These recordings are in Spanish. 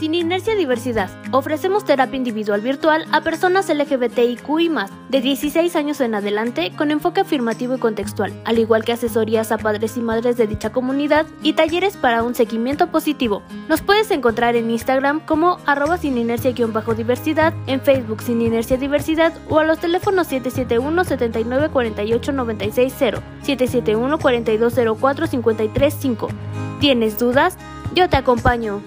Sin Inercia Diversidad, ofrecemos terapia individual virtual a personas LGBTIQI+, de 16 años en adelante, con enfoque afirmativo y contextual, al igual que asesorías a padres y madres de dicha comunidad y talleres para un seguimiento positivo. Nos puedes encontrar en Instagram como @sininercia_diversidad, en Facebook Sin Inercia Diversidad o a los teléfonos 771-7948-960, 771-4204-535. ¿Tienes dudas? Yo te acompaño.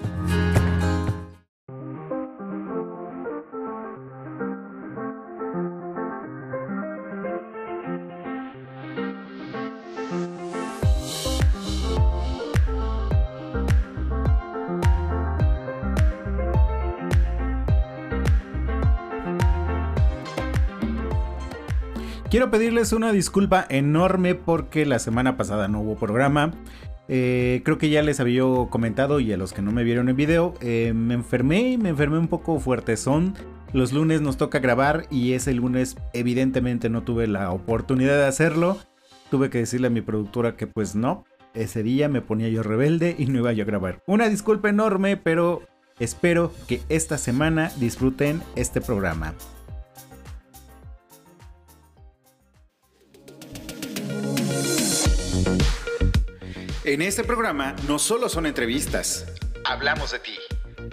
Quiero pedirles una disculpa enorme porque la semana pasada no hubo programa. Creo que ya les había comentado, y a los que no me vieron el video, me enfermé un poco fuertezón. Los lunes nos toca grabar y ese lunes evidentemente no tuve la oportunidad de hacerlo. Tuve que decirle a mi productora que pues no, ese día me ponía yo rebelde y no iba yo a grabar. Una disculpa enorme, pero espero que esta semana disfruten este programa. En este programa no solo son entrevistas, hablamos de ti,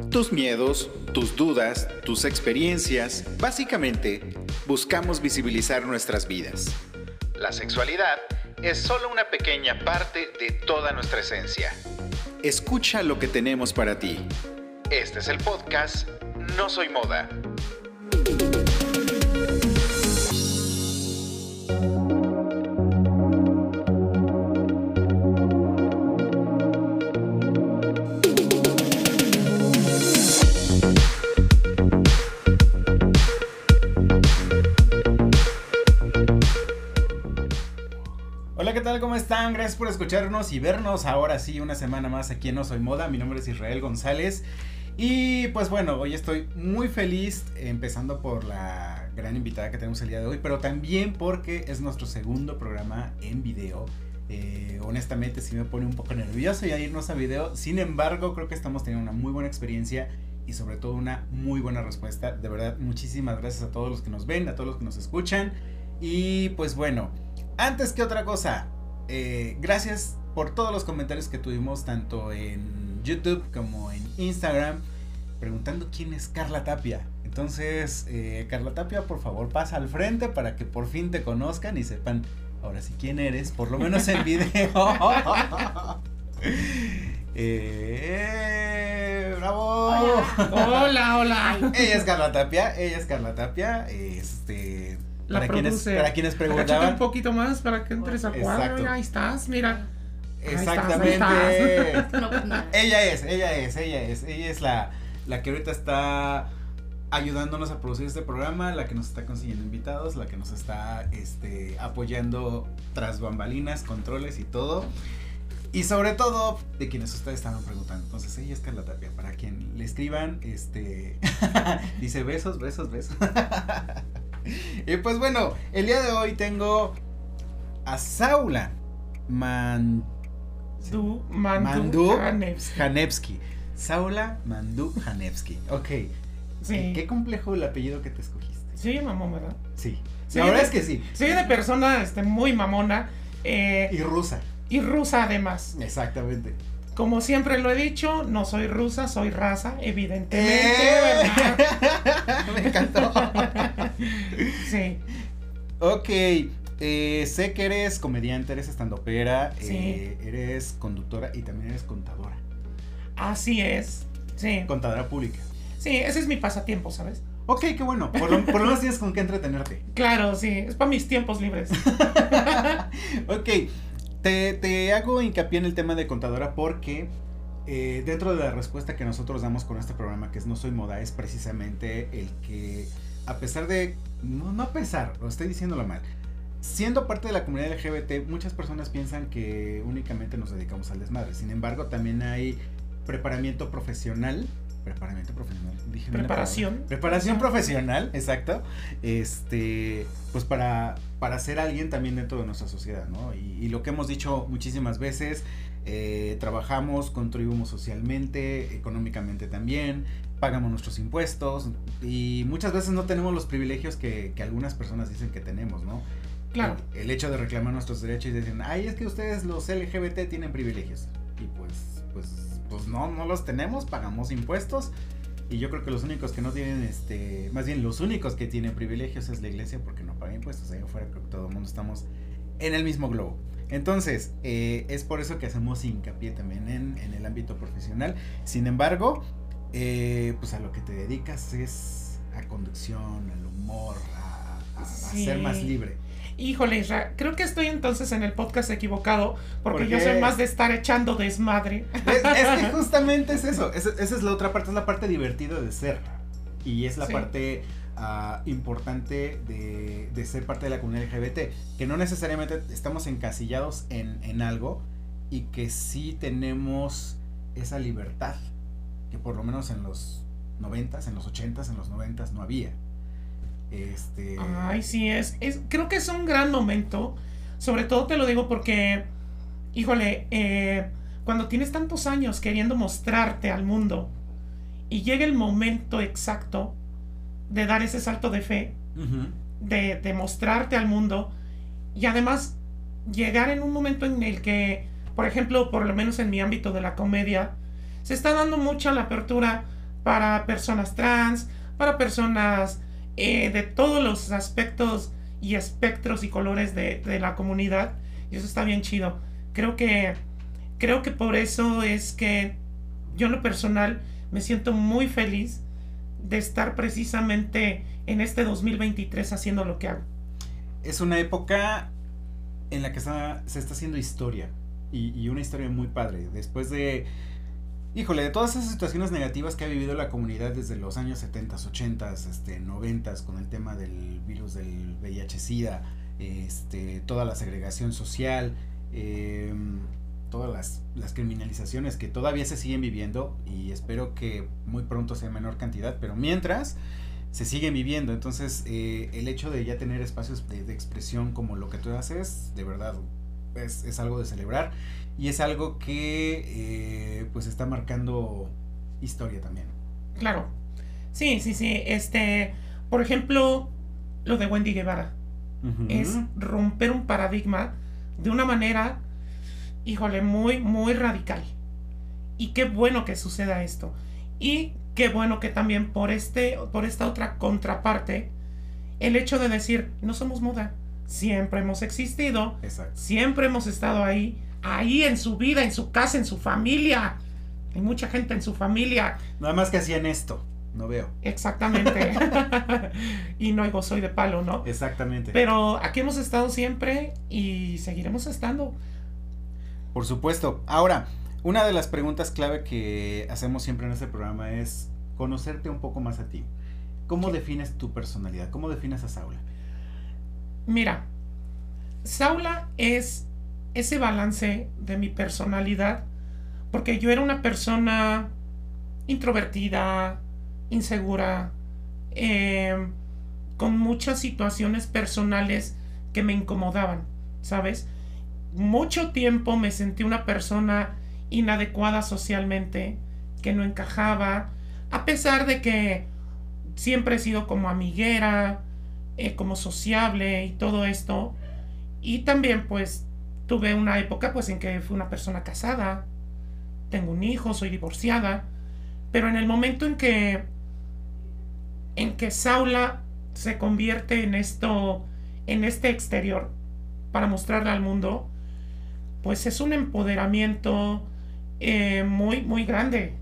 tus miedos, tus dudas, tus experiencias. Básicamente, buscamos visibilizar nuestras vidas. La sexualidad es solo una pequeña parte de toda nuestra esencia. Escucha lo que tenemos para ti. Este es el podcast No Soy Moda. ¿Cómo están? Gracias por escucharnos y vernos ahora sí una semana más aquí en No Soy Moda. Mi nombre es Israel González y pues bueno, hoy estoy muy feliz empezando por la gran invitada que tenemos el día de hoy, pero también porque es nuestro segundo programa en video. Honestamente sí me pone un poco nervioso ya irnos a video, sin embargo creo que estamos teniendo una muy buena experiencia y sobre todo una muy buena respuesta. De verdad, muchísimas gracias a todos los que nos ven, a todos los que nos escuchan y pues bueno, antes que otra cosa, gracias por todos los comentarios que tuvimos tanto en YouTube como en Instagram preguntando quién es Carla Tapia. Entonces, Carla Tapia, por favor pasa al frente para que por fin te conozcan y sepan ahora sí quién eres, por lo menos en video. ¡Bravo! Hola, hola. Ella es Carla Tapia, para quienes preguntaban. Un poquito más para que entres a cuadro. Ahí estás, mira. Exactamente. Ahí estás. Ella es la que ahorita está ayudándonos a producir este programa, la que nos está consiguiendo invitados, la que nos está apoyando tras bambalinas, controles y todo. Y sobre todo, de quienes ustedes estaban preguntando. Entonces, ella es Carla Tapia. Para quien le escriban, dice besos. Y pues bueno, el día de hoy tengo a Saula Mandujanevsky. Saula Mandujanevsky. Ok. Sí. Qué complejo el apellido que te escogiste. Sí, mamón, ¿verdad? Sí. La verdad es que sí. Soy una persona muy mamona. Y rusa. Y rusa además. Exactamente. Como siempre lo he dicho, no soy rusa, soy raza, evidentemente, ¿verdad? Me encantó. Sí. Ok, sé que eres comediante, eres estandopera, sí. Eres conductora y también eres contadora. Así es, sí. Contadora pública. Sí, ese es mi pasatiempo, ¿sabes? Ok, qué bueno, por lo menos tienes con qué entretenerte. Claro, sí, es para mis tiempos libres. Ok. Te hago hincapié en el tema de contadora porque dentro de la respuesta que nosotros damos con este programa, que es No Soy Moda, es precisamente el que, a pesar de, no a pesar, lo estoy diciéndolo mal, siendo parte de la comunidad LGBT, muchas personas piensan que únicamente nos dedicamos al desmadre. Sin embargo, también hay preparación profesional, exacto, pues para ser alguien también dentro de nuestra sociedad, ¿no? Y lo que hemos dicho muchísimas veces, trabajamos, contribuimos socialmente, económicamente también, pagamos nuestros impuestos y muchas veces no tenemos los privilegios que algunas personas dicen que tenemos, ¿no? Claro. El hecho de reclamar nuestros derechos y decir, ay, es que ustedes los LGBT tienen privilegios. Y pues no los tenemos, pagamos impuestos. Y yo creo que los únicos que no tienen, más bien los únicos que tienen privilegios es la iglesia porque no paga impuestos. Ahí afuera creo que todo el mundo estamos en el mismo globo. Entonces, es por eso que hacemos hincapié también en el ámbito profesional. Sin embargo, pues a lo que te dedicas es a conducción, al humor, a sí, ser más libre. Híjole, Isra, creo que estoy entonces en el podcast equivocado, porque yo soy más de estar echando desmadre. Es que justamente es eso, esa es la otra parte, es la parte divertida de ser, y es la parte importante de ser parte de la comunidad LGBT, que no necesariamente estamos encasillados en algo, y que sí tenemos esa libertad, que por lo menos en los 90s, en los 80s, en los 90s no había. Ay, sí, creo que es un gran momento, sobre todo te lo digo porque, híjole, cuando tienes tantos años queriendo mostrarte al mundo y llega el momento exacto de dar ese salto de fe, uh-huh, de mostrarte al mundo y además llegar en un momento en el que, por ejemplo, por lo menos en mi ámbito de la comedia, se está dando mucha la apertura para personas trans, para personas... de todos los aspectos y espectros y colores de la comunidad, y eso está bien chido. Creo que por eso es que yo en lo personal me siento muy feliz de estar precisamente en este 2023 haciendo lo que hago. Es una época en la que se está haciendo historia y una historia muy padre, después de... Híjole, de todas esas situaciones negativas que ha vivido la comunidad desde los años 70, 80, 90, con el tema del virus del VIH-Sida, toda la segregación social, todas las criminalizaciones que todavía se siguen viviendo y espero que muy pronto sea en menor cantidad, pero mientras se siguen viviendo. Entonces, el hecho de ya tener espacios de expresión como lo que tú haces, de verdad, es algo de celebrar. Y es algo que pues está marcando historia también. Claro. Sí. Por ejemplo, lo de Wendy Guevara. Uh-huh. Es romper un paradigma de una manera, híjole, muy, muy radical. Y qué bueno que suceda esto. Y qué bueno que también por esta otra contraparte, el hecho de decir, no somos moda. Siempre hemos existido. Exacto. Siempre hemos estado ahí en su vida, en su casa, en su familia. Hay mucha gente en su familia. Nada más que hacían esto, no veo. Exactamente. Y no hay gozo y de palo, ¿no? Exactamente. Pero aquí hemos estado siempre y seguiremos estando. Por supuesto. Ahora, una de las preguntas clave que hacemos siempre en este programa es conocerte un poco más a ti. ¿Cómo defines tu personalidad? ¿Cómo defines a Saula? Mira, Saula es... ese balance de mi personalidad, porque yo era una persona introvertida, insegura, con muchas situaciones personales que me incomodaban, ¿sabes? Mucho tiempo me sentí una persona inadecuada socialmente, que no encajaba, a pesar de que siempre he sido como amiguera, como sociable y todo esto, y también pues tuve una época pues en que fui una persona casada, tengo un hijo, soy divorciada, pero en el momento en que Saula se convierte en esto, en este exterior para mostrarla al mundo, pues es un empoderamiento muy, muy grande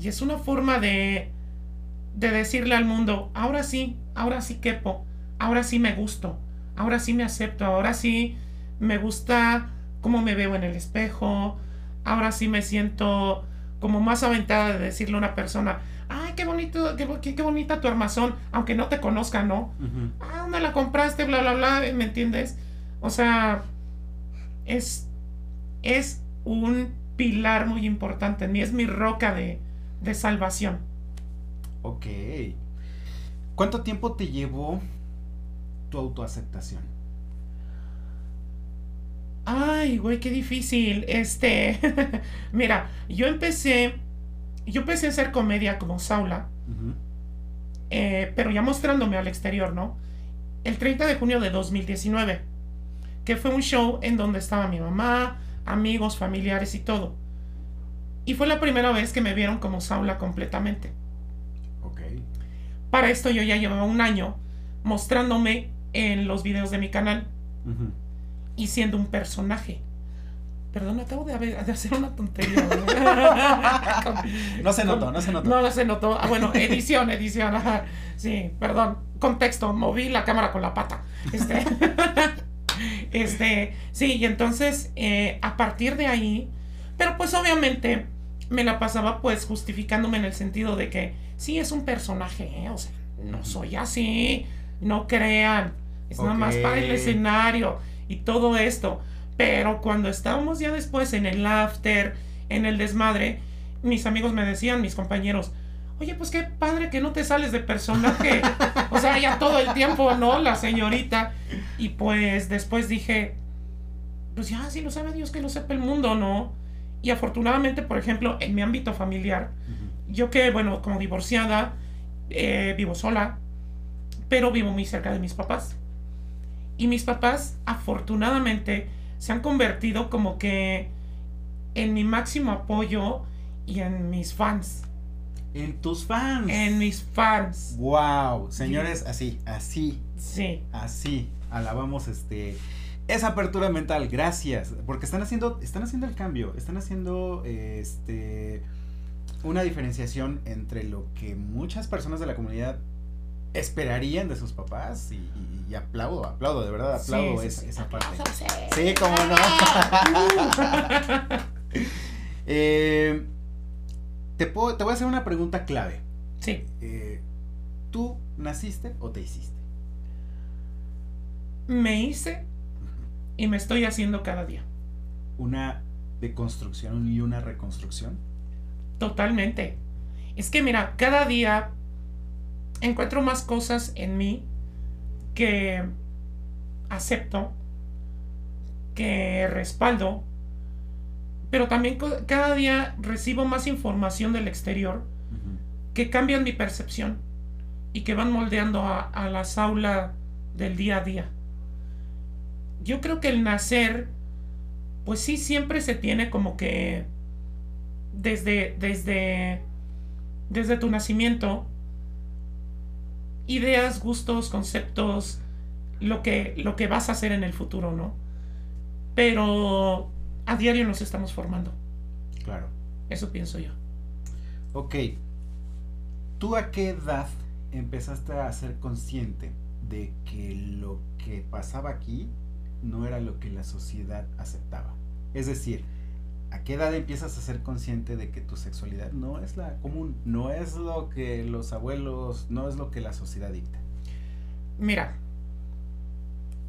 y es una forma de decirle al mundo, ahora sí quepo, ahora sí me gusto, ahora sí me acepto, ahora sí me gusta cómo me veo en el espejo. Ahora sí me siento como más aventada de decirle a una persona, ay, qué bonito, qué bonita tu armazón, aunque no te conozca, ¿no? Uh-huh. Ah, ¿dónde la compraste? Bla, bla, bla, ¿me entiendes? O sea, es un pilar muy importante en mí, es mi roca de salvación. Ok. ¿Cuánto tiempo te llevó tu autoaceptación? Ay, güey, qué difícil. Mira, yo empecé a hacer comedia como Saula, pero ya mostrándome al exterior, ¿no? El 30 de junio de 2019, que fue un show en donde estaba mi mamá, amigos, familiares y todo. Y fue la primera vez que me vieron como Saula completamente. Ok. Para esto yo ya llevaba un año mostrándome en los videos de mi canal y siendo un personaje. Perdón, acabo de hacer una tontería. No se notó. Ah, bueno, edición. Ajá. Sí, perdón. Contexto, moví la cámara con la pata. Sí, y entonces a partir de ahí, pero pues obviamente me la pasaba pues justificándome en el sentido de que sí es un personaje, o sea, no soy así, no crean, es nada más para el escenario y todo esto. Pero cuando estábamos ya después en el after, en el desmadre, mis amigos me decían, mis compañeros, oye, pues qué padre que no te sales de personaje. O sea, ya todo el tiempo, ¿no? La señorita. Y pues después dije, pues ya, si lo sabe Dios, que lo sepa el mundo, ¿no? Y afortunadamente, por ejemplo, en mi ámbito familiar, yo que, bueno, como divorciada, vivo sola, pero vivo muy cerca de mis papás. Y mis papás, afortunadamente, se han convertido como que en mi máximo apoyo y en mis fans. En tus fans. En mis fans. Wow, señores, así. Sí. Así, alabamos esa apertura mental, gracias, porque están haciendo el cambio, están haciendo una diferenciación entre lo que muchas personas de la comunidad esperarían de sus papás y aplaudo, de verdad, aplaudo esa parte. Sí, cómo no. Te voy a hacer una pregunta clave. Sí. ¿Tú naciste o te hiciste? Me hice y me estoy haciendo cada día. ¿Una deconstrucción y una reconstrucción? Totalmente. Es que mira, cada día encuentro más cosas en mí que acepto, que respaldo, pero también cada día recibo más información del exterior que cambian mi percepción y que van moldeando a la Saula del día a día. Yo creo que el nacer, pues sí, siempre se tiene como que desde tu nacimiento, ideas, gustos, conceptos, lo que vas a hacer en el futuro, ¿no? Pero a diario nos estamos formando. Claro. Eso pienso yo. Ok. ¿Tú a qué edad empezaste a ser consciente de que lo que pasaba aquí no era lo que la sociedad aceptaba? Es decir, ¿a qué edad empiezas a ser consciente de que tu sexualidad no es la común, no es lo que los abuelos, no es lo que la sociedad dicta? Mira,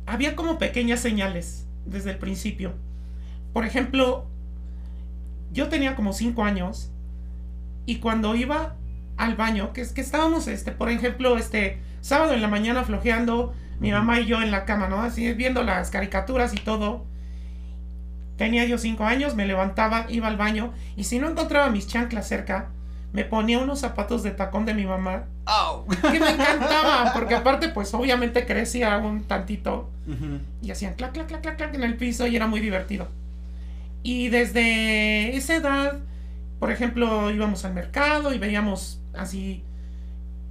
había como pequeñas señales desde el principio. Por ejemplo, yo tenía como 5 años y cuando iba al baño, que es que estábamos, por ejemplo, sábado en la mañana flojeando, mi mamá y yo en la cama, ¿no? Así viendo las caricaturas y todo. Tenía yo 5 años, me levantaba, iba al baño y si no encontraba mis chanclas cerca, me ponía unos zapatos de tacón de mi mamá. ¡Oh! Que me encantaba, porque aparte pues obviamente crecía un tantito y hacían clac, clac, clac, clac, clac en el piso y era muy divertido. Y desde esa edad, por ejemplo, íbamos al mercado y veíamos así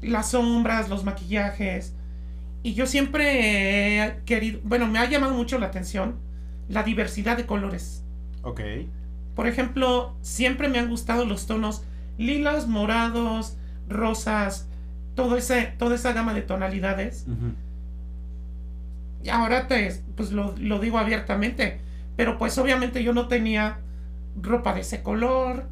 las sombras, los maquillajes. Y yo siempre he querido, bueno, me ha llamado mucho la atención la diversidad de colores. Ok. Por ejemplo, siempre me han gustado los tonos lilas, morados, rosas, toda esa gama de tonalidades. Y ahora pues lo digo abiertamente, pero pues obviamente yo no tenía ropa de ese color,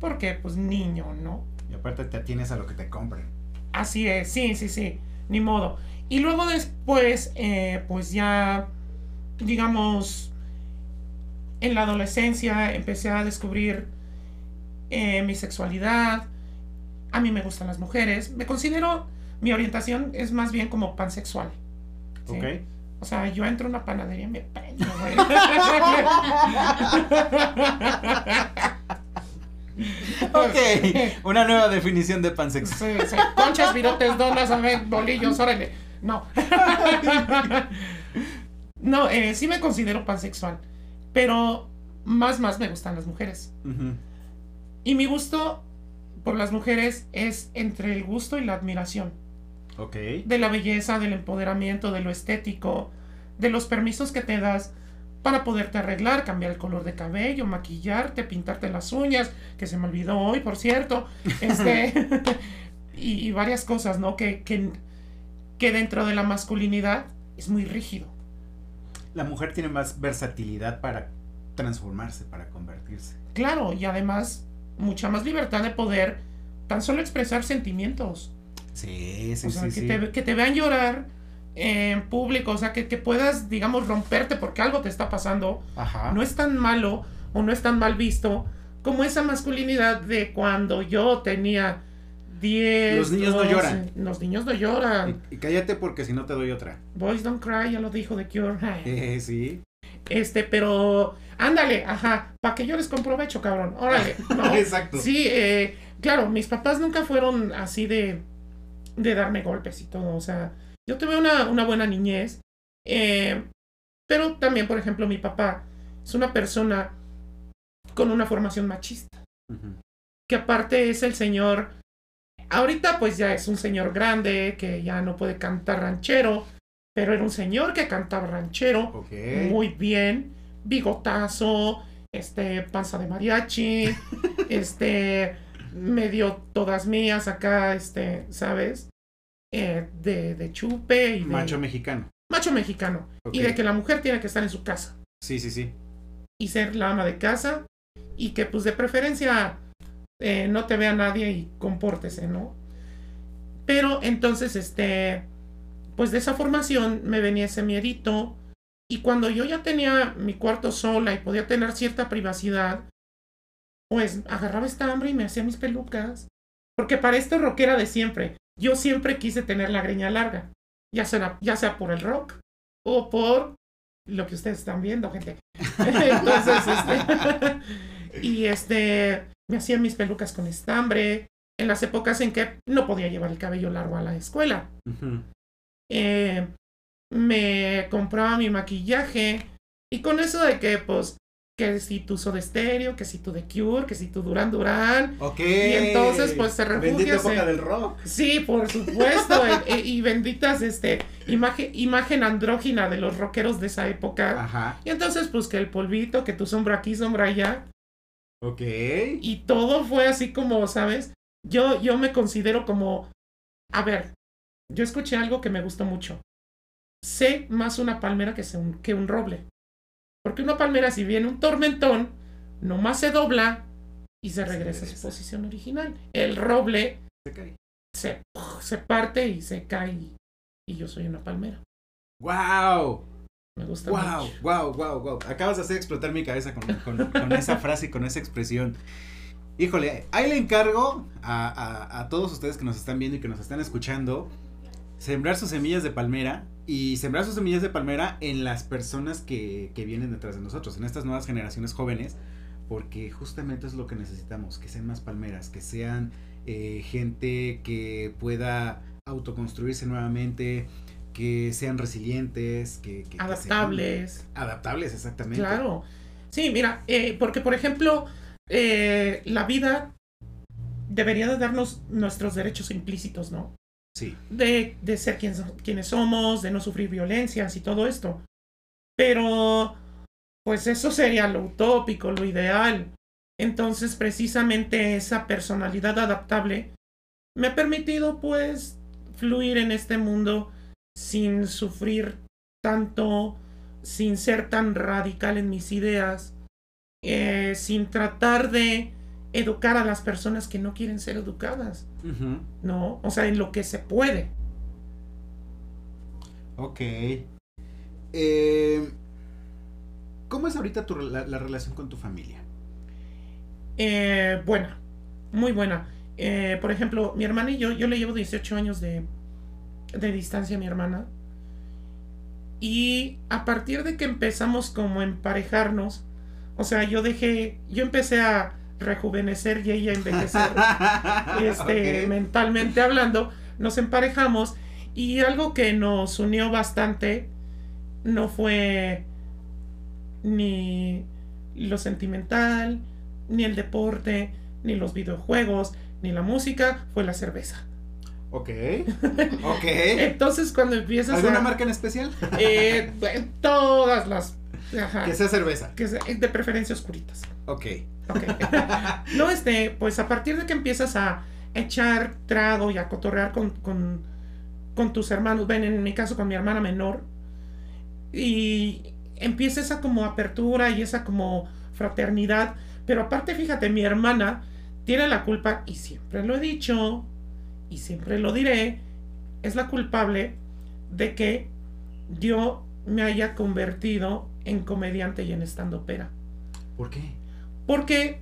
porque pues niño, ¿no? Y aparte te atienes a lo que te compren. Así es, sí, ni modo. Y luego después, pues ya, digamos, en la adolescencia empecé a descubrir mi sexualidad. A mí me gustan las mujeres. Mi orientación es más bien como pansexual. ¿Sí? Ok. O sea, yo entro a una panadería y me prendo, güey. Ok, una nueva definición de pansex. Sí, sí. Conchas, virotes, donas, bolillos, órale. No. No, sí me considero pansexual, pero más me gustan las mujeres. Uh-huh. Y mi gusto por las mujeres es entre el gusto y la admiración. Ok. De la belleza, del empoderamiento, de lo estético, de los permisos que te das para poderte arreglar, cambiar el color de cabello, maquillarte, pintarte las uñas, que se me olvidó hoy, por cierto, y varias cosas, ¿no? Que dentro de la masculinidad es muy rígido. La mujer tiene más versatilidad para transformarse, para convertirse. Claro, y además mucha más libertad de poder tan solo expresar sentimientos. Sí, sí, o sea, sí. Que te vean llorar en público, o sea, que puedas, digamos, romperte porque algo te está pasando. Ajá. No es tan malo o no es tan mal visto como esa masculinidad de cuando yo tenía 10. Los niños 12, no lloran. Los niños no lloran. Y cállate porque si no te doy otra. Boys Don't Cry, ya lo dijo The Cure. Sí. Pero ándale, ajá, para que llores con provecho, cabrón. Órale. No. Exacto. Sí, claro, mis papás nunca fueron así de darme golpes y todo, o sea, yo tuve una buena niñez, pero también, por ejemplo, mi papá es una persona con una formación machista, uh-huh, que aparte es el señor, ahorita pues ya es un señor grande, que ya no puede cantar ranchero, pero era un señor que cantaba ranchero, okay, muy bien, bigotazo, panza de mariachi, medio todas mías acá, ¿sabes? De chupe y de... Macho mexicano. Okay. Y de que la mujer tiene que estar en su casa. Sí, sí, sí. Y ser la ama de casa. Y que pues de preferencia no te vea nadie y compórtese, ¿no? Pero entonces pues de esa formación me venía ese miedito. Y cuando yo ya tenía mi cuarto sola y podía tener cierta privacidad, pues agarraba esta hambre y me hacía mis pelucas. Porque para esto rockera de siempre. Yo siempre quise tener la greña larga, ya sea por el rock o por lo que ustedes están viendo, gente. Entonces, me hacían mis pelucas con estambre, en las épocas en que no podía llevar el cabello largo a la escuela. Uh-huh. Me compraba mi maquillaje, y con eso de que, pues, que si tu Soda Stereo, que si tu The Cure, que si tu Duran Duran. Ok. Y entonces, pues, se refugia. Bendita época del rock. Sí, por supuesto. Y benditas, imagen andrógina de los rockeros de esa época. Ajá. Y entonces, pues, que el polvito, que tu sombra aquí, sombra allá. Ok. Y todo fue así como, ¿sabes? Yo me considero como, a ver, yo escuché algo que me gustó mucho. Sé más una palmera que un roble. Porque una palmera, si viene un tormentón, nomás se dobla y se regresa a su posición original. El roble se cae. Se parte y se cae. Y yo soy una palmera. ¡Wow! Me gusta mucho. ¡Wow! Acabas de hacer explotar mi cabeza con esa frase y con esa expresión. Híjole, ahí le encargo a todos ustedes que nos están viendo y que nos están escuchando, sembrar sus semillas de palmera. Y sembrar sus semillas de palmera en las personas que vienen detrás de nosotros, en estas nuevas generaciones jóvenes, porque justamente es lo que necesitamos, que sean más palmeras, que sean gente que pueda autoconstruirse nuevamente, que sean resilientes, que adaptables. Que sean adaptables, exactamente. Claro, sí, mira, porque por ejemplo, la vida debería de darnos nuestros derechos implícitos, ¿no? Sí. De ser quienes somos, de no sufrir violencias y todo esto. Pero, pues eso sería lo utópico, lo ideal. Entonces, precisamente esa personalidad adaptable me ha permitido, pues, fluir en este mundo sin sufrir tanto, sin ser tan radical en mis ideas, sin tratar de educar a las personas que no quieren ser educadas, uh-huh, ¿no? O sea, en lo que se puede. Ok. ¿Cómo es ahorita la relación con tu familia? Buena, muy buena. Por ejemplo, mi hermana y yo le llevo 18 años de distancia a mi hermana. Y a partir de que empezamos como a emparejarnos, o sea, yo empecé a rejuvenecer y ella a envejecer okay. Mentalmente hablando, nos emparejamos, y algo que nos unió bastante no fue ni lo sentimental, ni el deporte, ni los videojuegos, ni la música, fue la cerveza. Ok, ok. Entonces cuando empiezas ¿Alguna marca en especial? Todas las... Ajá, que sea cerveza. Que sea, de preferencia oscuritas. Ok. Ok. No, pues a partir de que empiezas a echar trago y a cotorrear con tus hermanos, en mi caso con mi hermana menor, y empieza esa como apertura y esa como fraternidad, pero aparte fíjate, mi hermana tiene la culpa, y siempre lo he dicho... y siempre lo diré, es la culpable de que yo me haya convertido en comediante y en stand-upera. ¿Por qué? Porque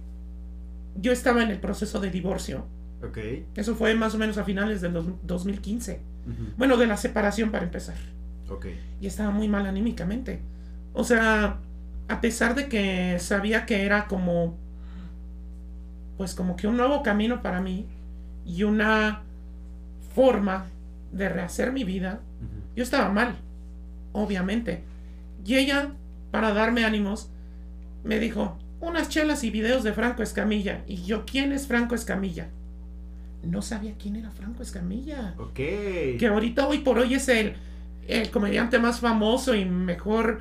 yo estaba en el proceso de divorcio. Ok. Eso fue más o menos a finales del 2015. Uh-huh. Bueno, de la separación para empezar. Ok. Y estaba muy mal anímicamente. O sea, a pesar de que sabía que era como... pues como que un nuevo camino para mí y una... forma de rehacer mi vida, uh-huh. Yo estaba mal, obviamente, y ella, para darme ánimos, me dijo, unas chelas y videos de Franco Escamilla, y yo, ¿quién es Franco Escamilla? No sabía quién era Franco Escamilla, okay. Que ahorita, hoy por hoy, es el comediante más famoso y mejor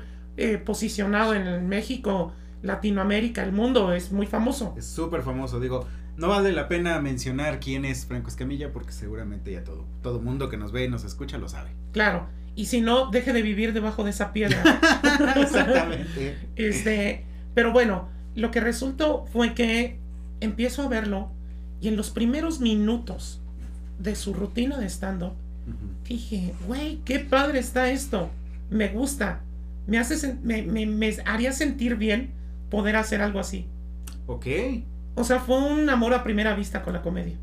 posicionado en México, Latinoamérica, el mundo, es muy famoso. Es súper famoso, digo... No vale la pena mencionar quién es Franco Escamilla porque seguramente ya todo mundo que nos ve y nos escucha lo sabe. Claro, y si no, deje de vivir debajo de esa piedra. Exactamente. Pero bueno, lo que resultó fue que empiezo a verlo y en los primeros minutos de su rutina de stand-up, uh-huh. Dije, güey, qué padre está esto, me gusta, me haría sentir bien poder hacer algo así. Ok. O sea, fue un amor a primera vista con la comedia.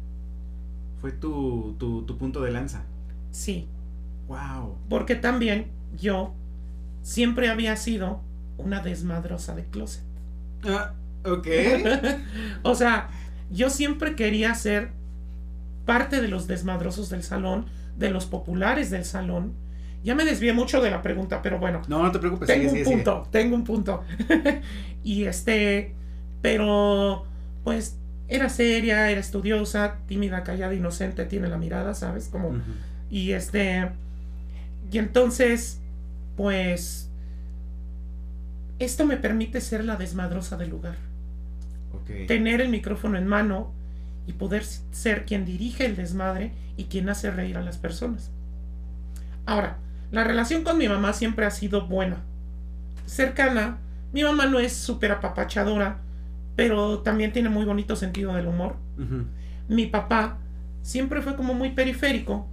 Fue tu punto de lanza. Sí. Wow. Porque también yo siempre había sido una desmadrosa de closet. Ah, ok. O sea, yo siempre quería ser parte de los desmadrosos del salón, de los populares del salón. Ya me desvié mucho de la pregunta, pero bueno. No, no te preocupes. Tengo un punto. Y pero... pues era seria, era estudiosa, tímida, callada, inocente, tiene la mirada, ¿sabes? Como, uh-huh. Y entonces, pues, esto me permite ser la desmadrosa del lugar. Okay. Tener el micrófono en mano y poder ser quien dirige el desmadre y quien hace reír a las personas. Ahora, la relación con mi mamá siempre ha sido buena, cercana. Mi mamá no es súper apapachadora, pero también tiene muy bonito sentido del humor. Uh-huh. Mi papá siempre fue como muy periférico,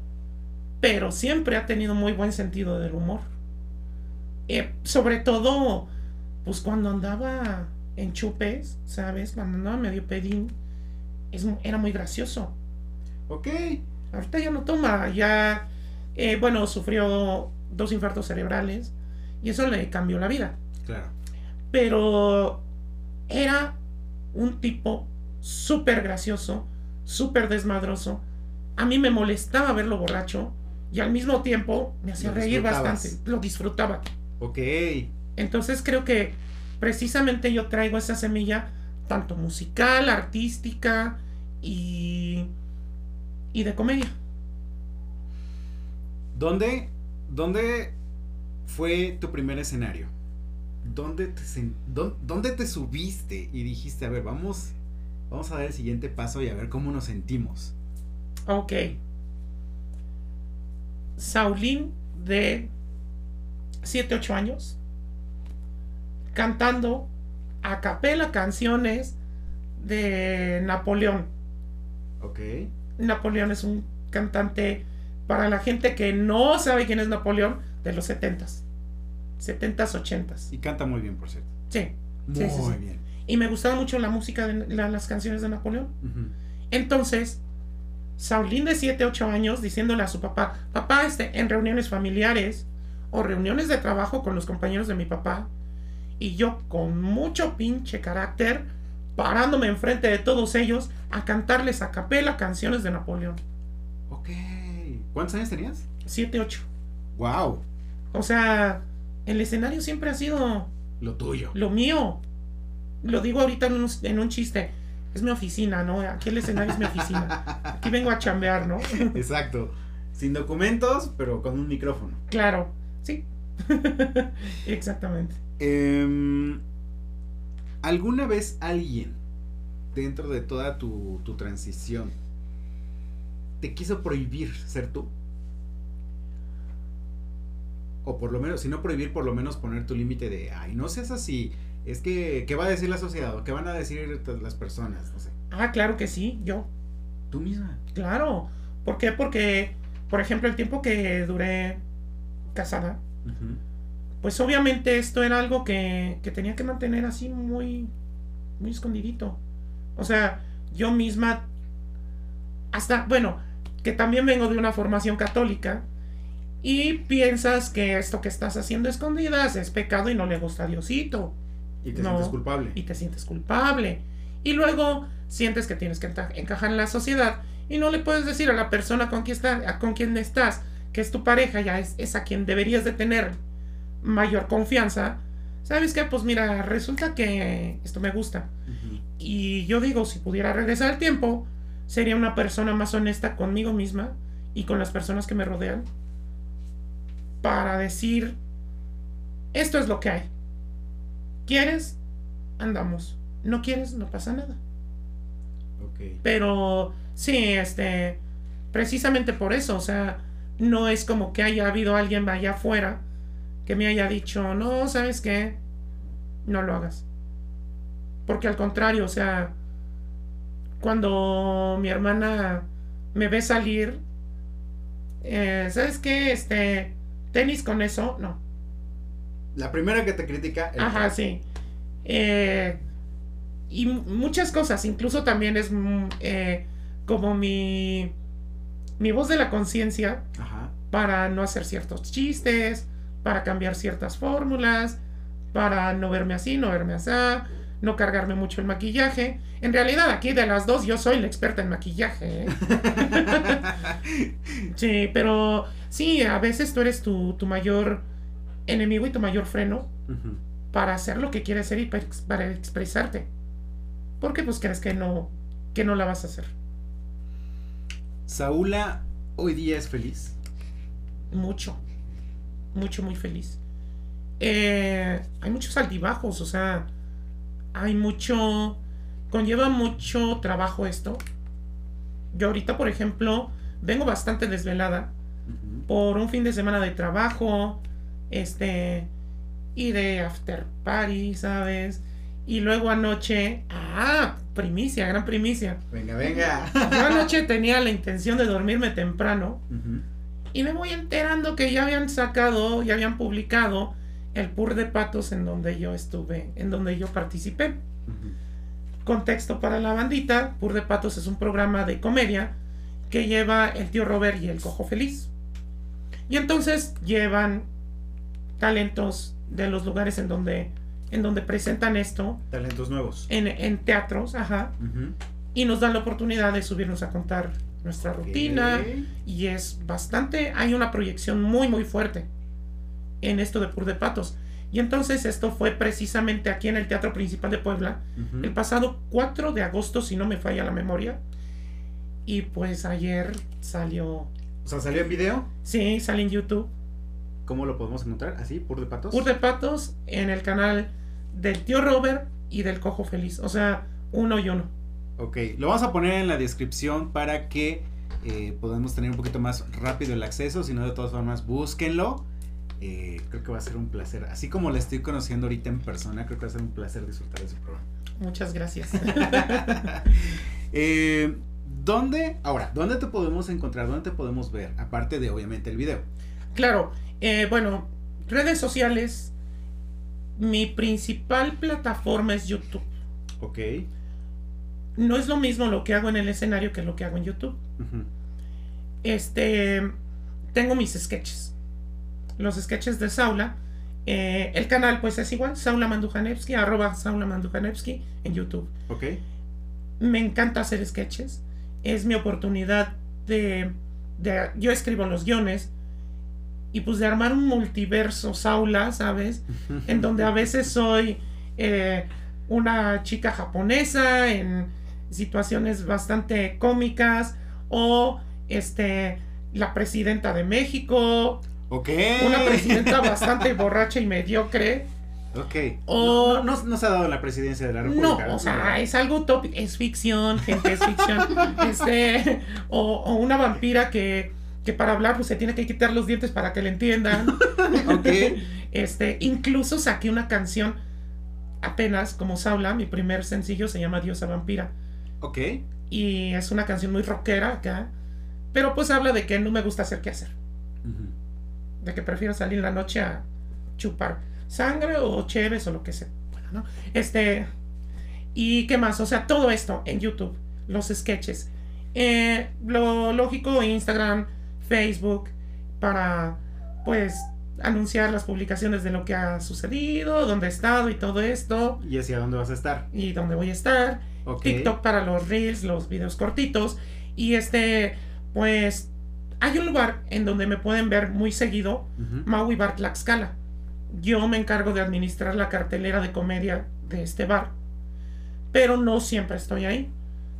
pero siempre ha tenido muy buen sentido del humor. Sobre todo, pues cuando andaba en chupes, ¿sabes? Cuando andaba medio pedín, era muy gracioso. Ok. Ahorita ya no toma, ya... bueno, sufrió 2 infartos cerebrales y eso le cambió la vida. Claro. Pero era... un tipo súper gracioso, súper desmadroso. A mí me molestaba verlo borracho y al mismo tiempo me hacía reír bastante, lo disfrutaba. Ok. Entonces creo que precisamente yo traigo esa semilla tanto musical, artística y de comedia. ¿Dónde fue tu primer escenario? ¿Dónde te subiste y dijiste, a ver, vamos a dar el siguiente paso y a ver cómo nos sentimos? Ok. Saulín de 7-8 años, cantando a capela canciones de Napoleón. Ok. Napoleón es un cantante, para la gente que no sabe quién es Napoleón, de los 70s, 80s. Y canta muy bien, por cierto. Sí, bien. Y me gustaba mucho la música de las canciones de Napoleón. Uh-huh. Entonces, Saulín de 7-8 años diciéndole a su papá, en reuniones familiares o reuniones de trabajo con los compañeros de mi papá, y yo con mucho pinche carácter parándome enfrente de todos ellos a cantarles a capela canciones de Napoleón. Ok. ¿Cuántos años tenías? 7, 8. Wow. O sea, el escenario siempre ha sido lo tuyo, lo mío. Lo digo ahorita en un chiste. Es mi oficina, ¿no? Aquí el escenario es mi oficina. Aquí vengo a chambear, ¿no? Exacto. Sin documentos, pero con un micrófono. Claro, sí. Exactamente. ¿Alguna vez alguien, dentro de toda tu transición, te quiso prohibir ser tú? O por lo menos, si no prohibir, por lo menos poner tu límite de, ay, no seas así, es que, ¿qué va a decir la sociedad? ¿O qué van a decir las personas? No sé. Ah, claro que sí, yo. ¿Tú misma? Claro. ¿Por qué? Porque, por ejemplo, el tiempo que duré casada, uh-huh, pues obviamente esto era algo que tenía que mantener así muy, muy escondidito. O sea, yo misma, hasta, bueno, que también vengo de una formación católica, y piensas que esto que estás haciendo escondidas es pecado y no le gusta a Diosito. Y te sientes culpable. Y te sientes culpable. Y luego sientes que tienes que encajar en la sociedad y no le puedes decir a la persona con quien estás, que es tu pareja, ya es a quien deberías de tener mayor confianza. ¿Sabes qué? Pues mira, resulta que esto me gusta. Uh-huh. Y yo digo, si pudiera regresar el tiempo, sería una persona más honesta conmigo misma y con las personas que me rodean, para decir, esto es lo que hay. ¿Quieres? Andamos. ¿No quieres? No pasa nada. Okay. Pero sí, precisamente por eso, o sea, no es como que haya habido alguien allá afuera que me haya dicho, no, ¿sabes qué? No lo hagas. Porque al contrario, o sea, cuando mi hermana me ve salir, ¿sabes qué? Tenis con eso, no. La primera que te critica. Ajá, padre. Sí. Y muchas cosas, incluso también es como mi voz de la conciencia para no hacer ciertos chistes, para cambiar ciertas fórmulas, para no verme así, no verme asá, no cargarme mucho el maquillaje. En realidad aquí de las dos yo soy la experta en maquillaje, ¿eh? Sí, pero sí, a veces tú eres tu mayor enemigo y tu mayor freno, uh-huh, para hacer lo que quieres hacer y para expresarte. Porque pues crees que no la vas a hacer. ¿Saula hoy día es feliz? Mucho, mucho, muy feliz. Hay muchos altibajos, o sea, hay mucho, conlleva mucho trabajo esto. Yo ahorita, por ejemplo, vengo bastante desvelada, uh-huh, por un fin de semana de trabajo, y de after party, ¿sabes? Y luego anoche, primicia, gran primicia. Venga. Yo anoche tenía la intención de dormirme temprano, uh-huh, y me voy enterando que ya habían publicado el Pur de Patos en donde yo participé. Uh-huh. Contexto para la bandita, Pur de Patos es un programa de comedia que lleva el Tío Robert y el Cojo Feliz. Y entonces llevan talentos de los lugares en donde presentan esto. Talentos nuevos. En teatros, ajá. Uh-huh. Y nos dan la oportunidad de subirnos a contar nuestra rutina. Y es bastante, hay una proyección muy, muy fuerte en esto de Pur de Patos. Y entonces esto fue precisamente aquí en el Teatro Principal de Puebla, uh-huh, el pasado 4 de agosto, si no me falla la memoria. Y pues ayer salió. O sea, ¿salió en video? Sí, salió en YouTube. ¿Cómo lo podemos encontrar? ¿Así? ¿Pur de Patos? Pur de Patos en el canal del Tío Robert y del Cojo Feliz. O sea, 1 y 1. Ok, lo vamos a poner en la descripción para que podamos tener un poquito más rápido el acceso. Si no, de todas formas, búsquenlo. Creo que va a ser un placer. Así como la estoy conociendo ahorita en persona, creo que va a ser un placer disfrutar de su programa. Muchas gracias. ¿Dónde te podemos encontrar? ¿Dónde te podemos ver? Aparte de, obviamente, el video. Claro. Bueno, redes sociales, mi principal plataforma es YouTube. Ok. No es lo mismo lo que hago en el escenario que lo que hago en YouTube. Uh-huh. Tengo mis sketches. los sketches de Saula. El canal pues es igual, Saula Mandujanevsky, @Saula Mandujanevsky en YouTube. Okay. Me encanta hacer sketches, es mi oportunidad de yo escribo los guiones y pues de armar un multiverso Saula, ¿sabes? En donde a veces soy una chica japonesa en situaciones bastante cómicas, o la presidenta de México. Okay. Una presidenta bastante borracha y mediocre. Ok. O no se ha dado la presidencia de la República. No, o sea, es algo utópico. Es ficción, gente, es ficción. O una vampira que para hablar pues se tiene que quitar los dientes para que le entiendan. Ok. Incluso saqué una canción apenas como Saula. Mi primer sencillo se llama Diosa Vampira. Ok. Y es una canción muy rockera acá, pero pues habla de que no me gusta hacer qué hacer. Uh-huh. De que prefiero salir en la noche a chupar sangre o cheves o lo que sea. Bueno, ¿no? ¿Y qué más? O sea, todo esto en YouTube, los sketches. Lo lógico, Instagram, Facebook, para pues anunciar las publicaciones de lo que ha sucedido, dónde he estado y todo esto. Y hacia dónde vas a estar. Y dónde voy a estar. Okay. TikTok para los reels, los videos cortitos. Y pues hay un lugar en donde me pueden ver muy seguido, uh-huh, Maui Bar Tlaxcala. Yo me encargo de administrar la cartelera de comedia de este bar, pero no siempre estoy ahí.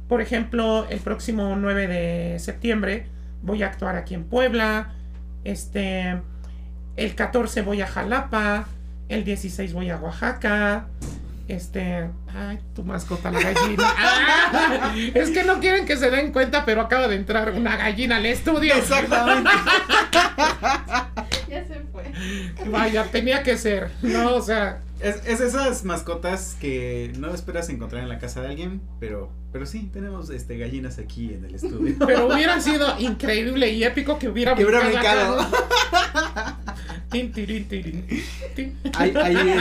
Por ejemplo, el próximo 9 de septiembre voy a actuar aquí en Puebla, el 14 voy a Jalapa, el 16 voy a Oaxaca. Ay, tu mascota, la gallina. ¡Ah! Es que no quieren que se den cuenta, pero acaba de entrar una gallina al estudio. Exactamente. Ya se fue. Vaya, tenía que ser. No, o sea. Es esas mascotas que no esperas encontrar en la casa de alguien, pero sí, tenemos gallinas aquí en el estudio. Pero hubiera sido increíble y épico que hubiera brincado. Hay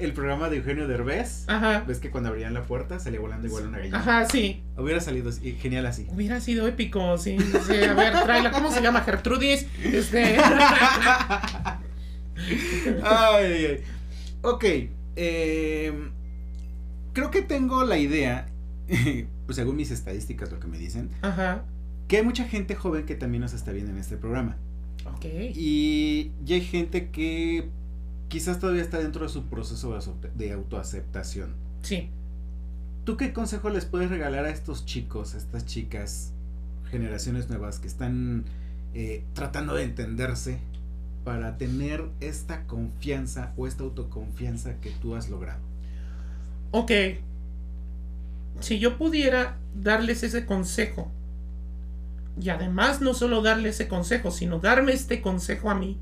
el programa de Eugenio Derbez. Ajá. Ves que cuando abrían la puerta salía volando igual una gallina. Ajá, sí. Hubiera salido genial así. Hubiera sido épico, sí. Sí, a ver, tráela. ¿Cómo se llama? Gertrudis. Ay. Ok. Creo que tengo la idea, pues según mis estadísticas, lo que me dicen. Ajá. Que hay mucha gente joven que también nos está viendo en este programa. Okay. Y hay gente que quizás todavía está dentro de su proceso de autoaceptación. Sí. ¿Tú qué consejo les puedes regalar a estos chicos, a estas chicas, generaciones nuevas que están tratando de entenderse para tener esta confianza o esta autoconfianza que tú has logrado? Ok. Si yo pudiera darles ese consejo, y además no solo darle ese consejo, sino darme este consejo a mí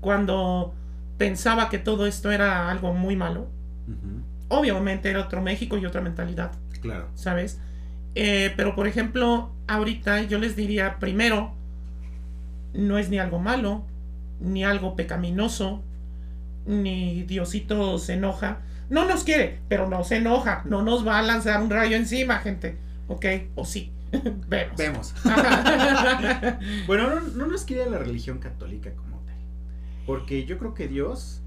cuando pensaba que todo esto era algo muy malo. Uh-huh. Obviamente era otro México y otra mentalidad. Claro. ¿Sabes? Pero por ejemplo, ahorita yo les diría, primero, no es ni algo malo, ni algo pecaminoso, ni Diosito se enoja. No nos quiere, pero no se enoja, no nos va a lanzar un rayo encima, gente. ¿Ok? O sí. Vemos. Bueno, no nos quiere la religión católica como tal, porque yo creo que Dios,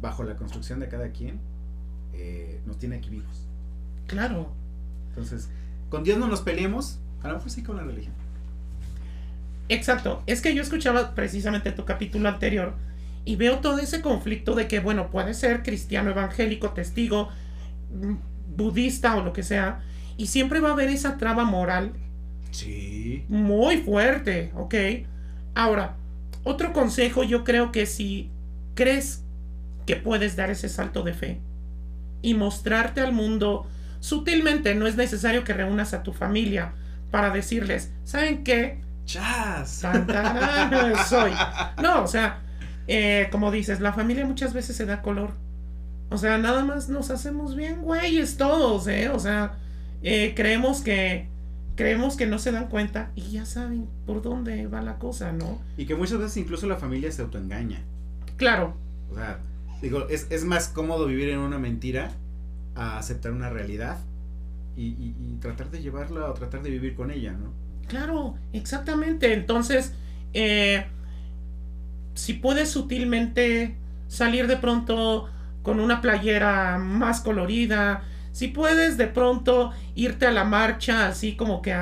bajo la construcción de cada quien, nos tiene aquí vivos. Claro. Entonces, con Dios no nos peleemos, a lo mejor sí con la religión. Exacto. Es que yo escuchaba precisamente tu capítulo anterior y veo todo ese conflicto de que, bueno, puede ser cristiano, evangélico, testigo, budista o lo que sea. Y siempre va a haber esa traba moral. Sí. Muy fuerte, ¿ok? Ahora, otro consejo, yo creo que si crees que puedes dar ese salto de fe y mostrarte al mundo sutilmente, no es necesario que reúnas a tu familia para decirles, ¿saben qué? ¡Chas! Soy. No, o sea, como dices, la familia muchas veces se da color. O sea, nada más nos hacemos bien güeyes todos, ¿eh? O sea... creemos que no se dan cuenta y ya saben por dónde va la cosa, ¿no? Y que muchas veces incluso la familia se autoengaña. Claro. O sea, digo, es más cómodo vivir en una mentira a aceptar una realidad y tratar de llevarla o tratar de vivir con ella, ¿no? Claro, exactamente. Entonces, si puedes sutilmente salir de pronto con una playera más colorida, si puedes de pronto irte a la marcha así como que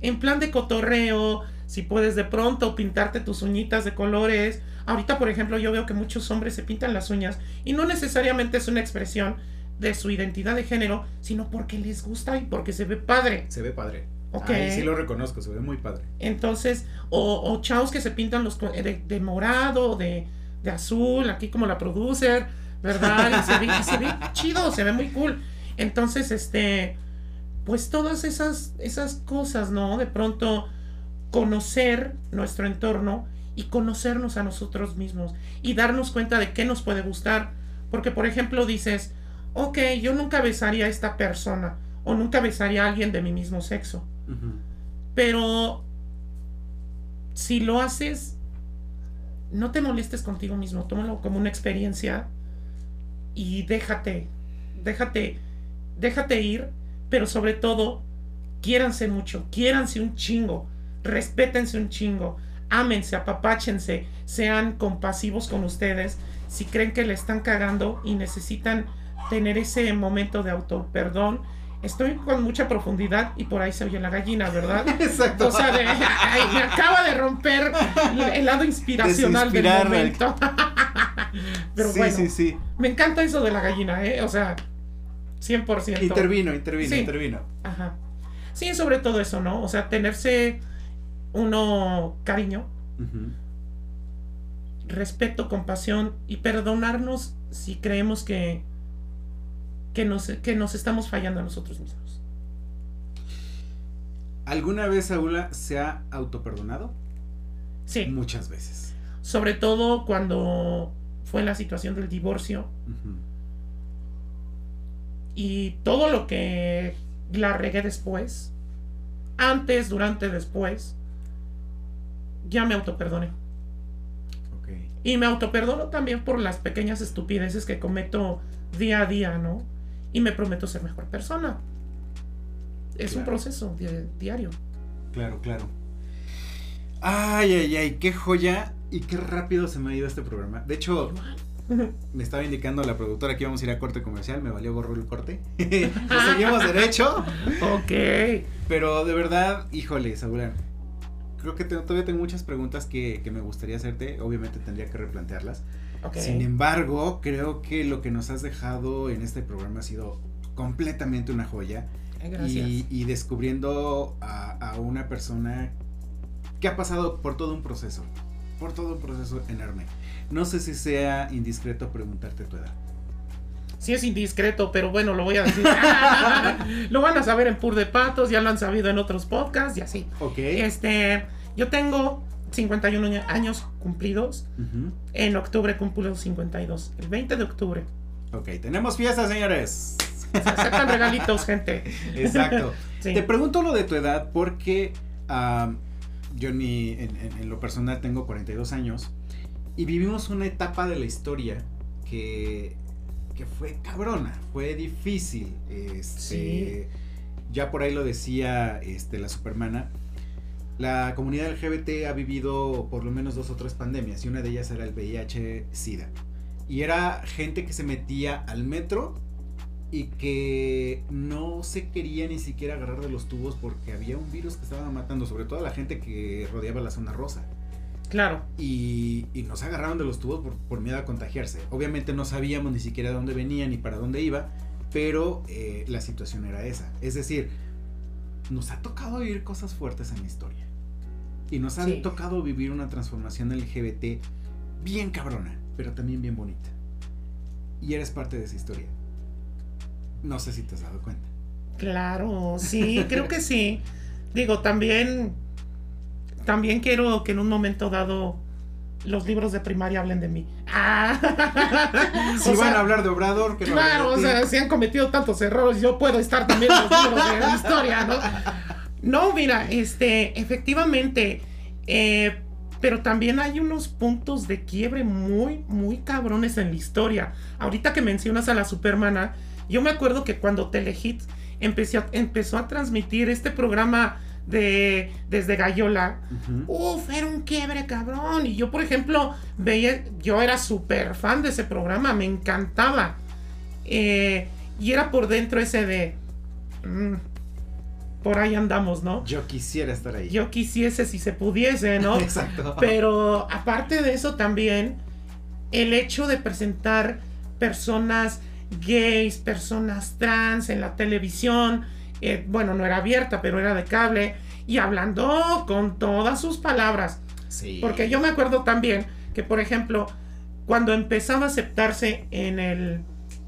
en plan de cotorreo, si puedes de pronto pintarte tus uñitas de colores. Ahorita, por ejemplo, yo veo que muchos hombres se pintan las uñas y no necesariamente es una expresión de su identidad de género, sino porque les gusta y porque se ve padre. Se ve padre. Okay. Ahí sí lo reconozco, se ve muy padre. Entonces, o chavos que se pintan los de morado, de azul, aquí como la producer, ¿verdad? Y se ve chido, se ve muy cool. Entonces, pues todas esas cosas, ¿no? De pronto, conocer nuestro entorno y conocernos a nosotros mismos y darnos cuenta de qué nos puede gustar. Porque, por ejemplo, dices, ok, yo nunca besaría a esta persona o nunca besaría a alguien de mi mismo sexo. Uh-huh. Pero si lo haces, no te molestes contigo mismo, tómalo como una experiencia y déjate ir, pero sobre todo, quiéranse mucho, quiéranse un chingo, respétense un chingo, ámense, apapáchense, sean compasivos con ustedes. Si creen que le están cagando y necesitan tener ese momento de autoperdón, estoy con mucha profundidad y por ahí se oye la gallina, ¿verdad? Exacto. O sea, me acaba de romper el lado inspiracional del momento. Pero sí, bueno, sí. Me encanta eso de la gallina, o sea, 100%. Intervino. Ajá. Sí, sobre todo eso, ¿no? O sea, tenerse uno cariño, uh-huh, respeto, compasión y perdonarnos si creemos que nos estamos fallando a nosotros mismos. ¿Alguna vez, Saula, se ha autoperdonado? Sí. Muchas veces. Sobre todo cuando fue la situación del divorcio. Uh-huh. Y todo lo que la regué después, antes, durante, después, ya me autoperdoné. Okay. Y me autoperdono también por las pequeñas estupideces que cometo día a día, ¿no? Y me prometo ser mejor persona. Es un proceso diario. Claro. Ay, qué joya y qué rápido se me ha ido este programa. De hecho, me estaba indicando la productora que íbamos a ir a corte comercial, me valió gorro el corte. Nos seguimos derecho. Ok. Pero de verdad, híjole, Saula, creo que todavía tengo muchas preguntas que me gustaría hacerte. Obviamente tendría que replantearlas. Okay. Sin embargo, creo que lo que nos has dejado en este programa ha sido completamente una joya. Gracias. Y descubriendo a una persona que ha pasado por todo un proceso, enorme. No sé si sea indiscreto preguntarte tu edad. Sí es indiscreto, pero bueno, lo voy a decir. Lo van a saber en Pur de Patos, ya lo han sabido en otros podcasts y así. Ok. Yo tengo 51 años cumplidos. Uh-huh. En octubre cumplo 52, el 20 de octubre. Ok, tenemos fiesta, señores. Se aceptan regalitos, gente. Exacto. Sí. Te pregunto lo de tu edad porque yo en lo personal tengo 42 años y vivimos una etapa de la historia que fue cabrona, fue difícil. Sí. Ya por ahí lo decía la Supermana. La comunidad LGBT ha vivido por lo menos 2 o 3 pandemias y una de ellas era el VIH-Sida. Y era gente que se metía al metro y que no se quería ni siquiera agarrar de los tubos porque había un virus que estaba matando, sobre todo a la gente que rodeaba la zona rosa. Claro. Y nos agarraron de los tubos por miedo a contagiarse. Obviamente no sabíamos ni siquiera de dónde venía ni para dónde iba, pero la situación era esa. Es decir, nos ha tocado vivir cosas fuertes en la historia. Y nos han tocado vivir una transformación LGBT bien cabrona, pero también bien bonita. Y eres parte de esa historia. No sé si te has dado cuenta. Claro, sí, creo que sí. Digo, también quiero que en un momento dado los libros de primaria hablen de mí. Si van a hablar de Obrador, que claro, no, o sea, si han cometido tantos errores, yo puedo estar también en los libros de la historia, ¿no? No, mira, efectivamente, pero también hay unos puntos de quiebre muy, muy cabrones en la historia. Ahorita que mencionas a la Supermana, yo me acuerdo que cuando Telehit empezó a transmitir este programa desde Gayola, era un quiebre cabrón. Y yo, por ejemplo, veía, yo era súper fan de ese programa, me encantaba. Y era por dentro ese de, por ahí andamos, ¿no? Yo quisiera estar ahí. Yo quisiese si se pudiese, ¿no? Exacto. Pero aparte de eso también, el hecho de presentar personas gays, personas trans en la televisión, bueno, no era abierta, pero era de cable, y hablando con todas sus palabras. Sí. Porque yo me acuerdo también que, por ejemplo, cuando empezaba a aceptarse en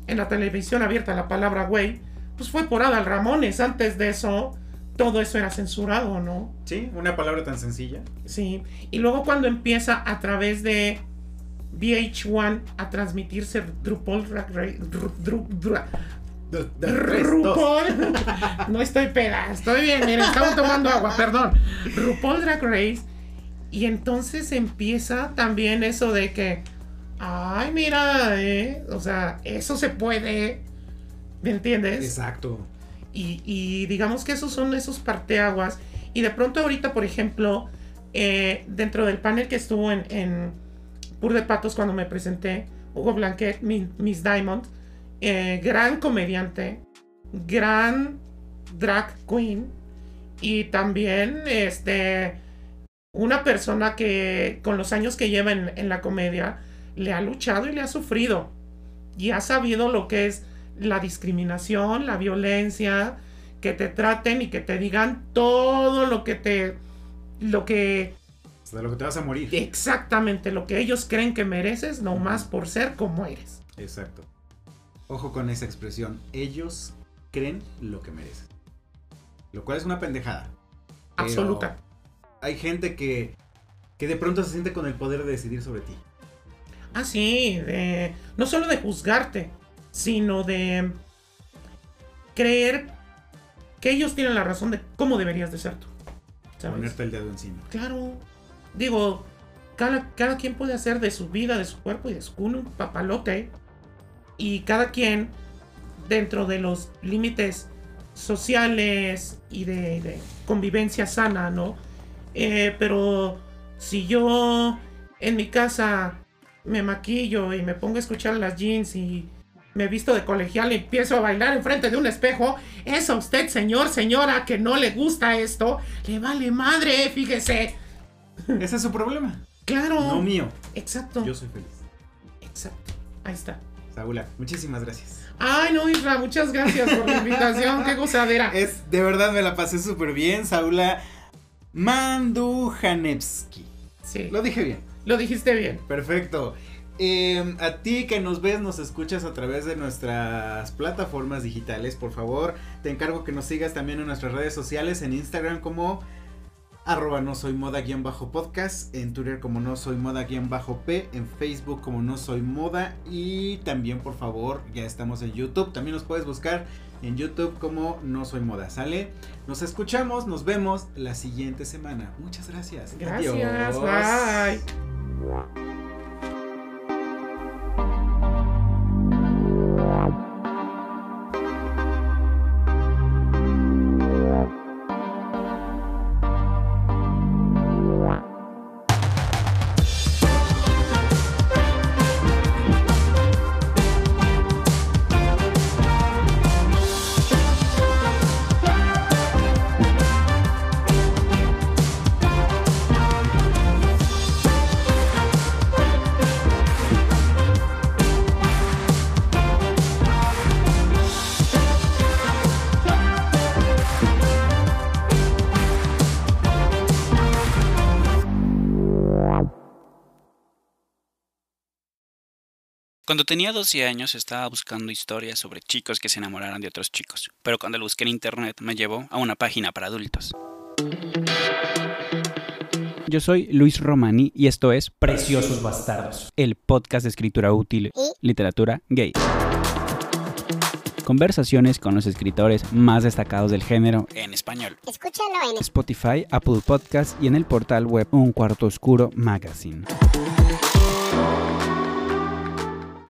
la televisión abierta la palabra güey, pues fue por Adal Ramones. Antes de eso, todo eso era censurado, ¿no? Sí, una palabra tan sencilla. Sí, y luego cuando empieza a través de VH1 a transmitirse RuPaul's Drag Race, RuPaul, no estoy peda, estoy bien, miren, estamos tomando agua, perdón. RuPaul's Drag Race, y entonces empieza también eso de que, ay, mira, o sea, eso se puede, ¿me entiendes? Exacto. Y digamos que esos son esos parteaguas, y de pronto ahorita, por ejemplo, dentro del panel que estuvo en Pur de Patos cuando me presenté, Hugo Blanquet, Miss Diamond, gran comediante, gran drag queen, y también una persona que con los años que lleva en la comedia le ha luchado y le ha sufrido y ha sabido lo que es la discriminación, la violencia, que te traten y que te digan todo de lo que te vas a morir. Exactamente, lo que ellos creen que mereces, nomás por ser como eres. Exacto. Ojo con esa expresión, ellos creen lo que merecen, lo cual es una pendejada absoluta. Pero hay gente que de pronto se siente con el poder de decidir sobre ti. Ah, sí, no solo de juzgarte, sino de creer que ellos tienen la razón de cómo deberías de ser tú, ¿sabes? Ponerte el dedo encima. Claro, digo, cada quien puede hacer de su vida, de su cuerpo y de su culo un papalote. Y cada quien, dentro de los límites sociales y de convivencia sana, ¿no? Pero si yo en mi casa me maquillo y me pongo a escuchar las jeans y me visto de colegial y empiezo a bailar enfrente de un espejo, es a usted, señor, señora, que no le gusta esto, le vale madre, fíjese. Ese es su problema. Claro. No mío. Exacto. Yo soy feliz. Exacto. Ahí está. Saula, muchísimas gracias. Ay, no, Isra, muchas gracias por la invitación, qué gozadera. De verdad me la pasé súper bien, Saula Mandujanevsky. Sí. Lo dije bien. Lo dijiste bien. Perfecto. A ti que nos ves, nos escuchas a través de nuestras plataformas digitales, por favor, te encargo que nos sigas también en nuestras redes sociales, en Instagram como @nosoymoda_podcast, en Twitter como nosoymoda_p, en Facebook como nosoymoda, y también, por favor, ya estamos en YouTube, también nos puedes buscar en YouTube como No Soy Moda, ¿sale? Nos escuchamos, nos vemos la siguiente semana. Muchas gracias. Gracias. Adiós. Bye. Cuando tenía 12 años estaba buscando historias sobre chicos que se enamoraran de otros chicos, pero cuando lo busqué en internet me llevó a una página para adultos. Yo soy Luis Romani y esto es Preciosos Bastardos, el podcast de escritura útil y literatura gay. Conversaciones con los escritores más destacados del género en español. Escúchalo en Spotify, Apple Podcasts y en el portal web Un Cuarto Oscuro Magazine.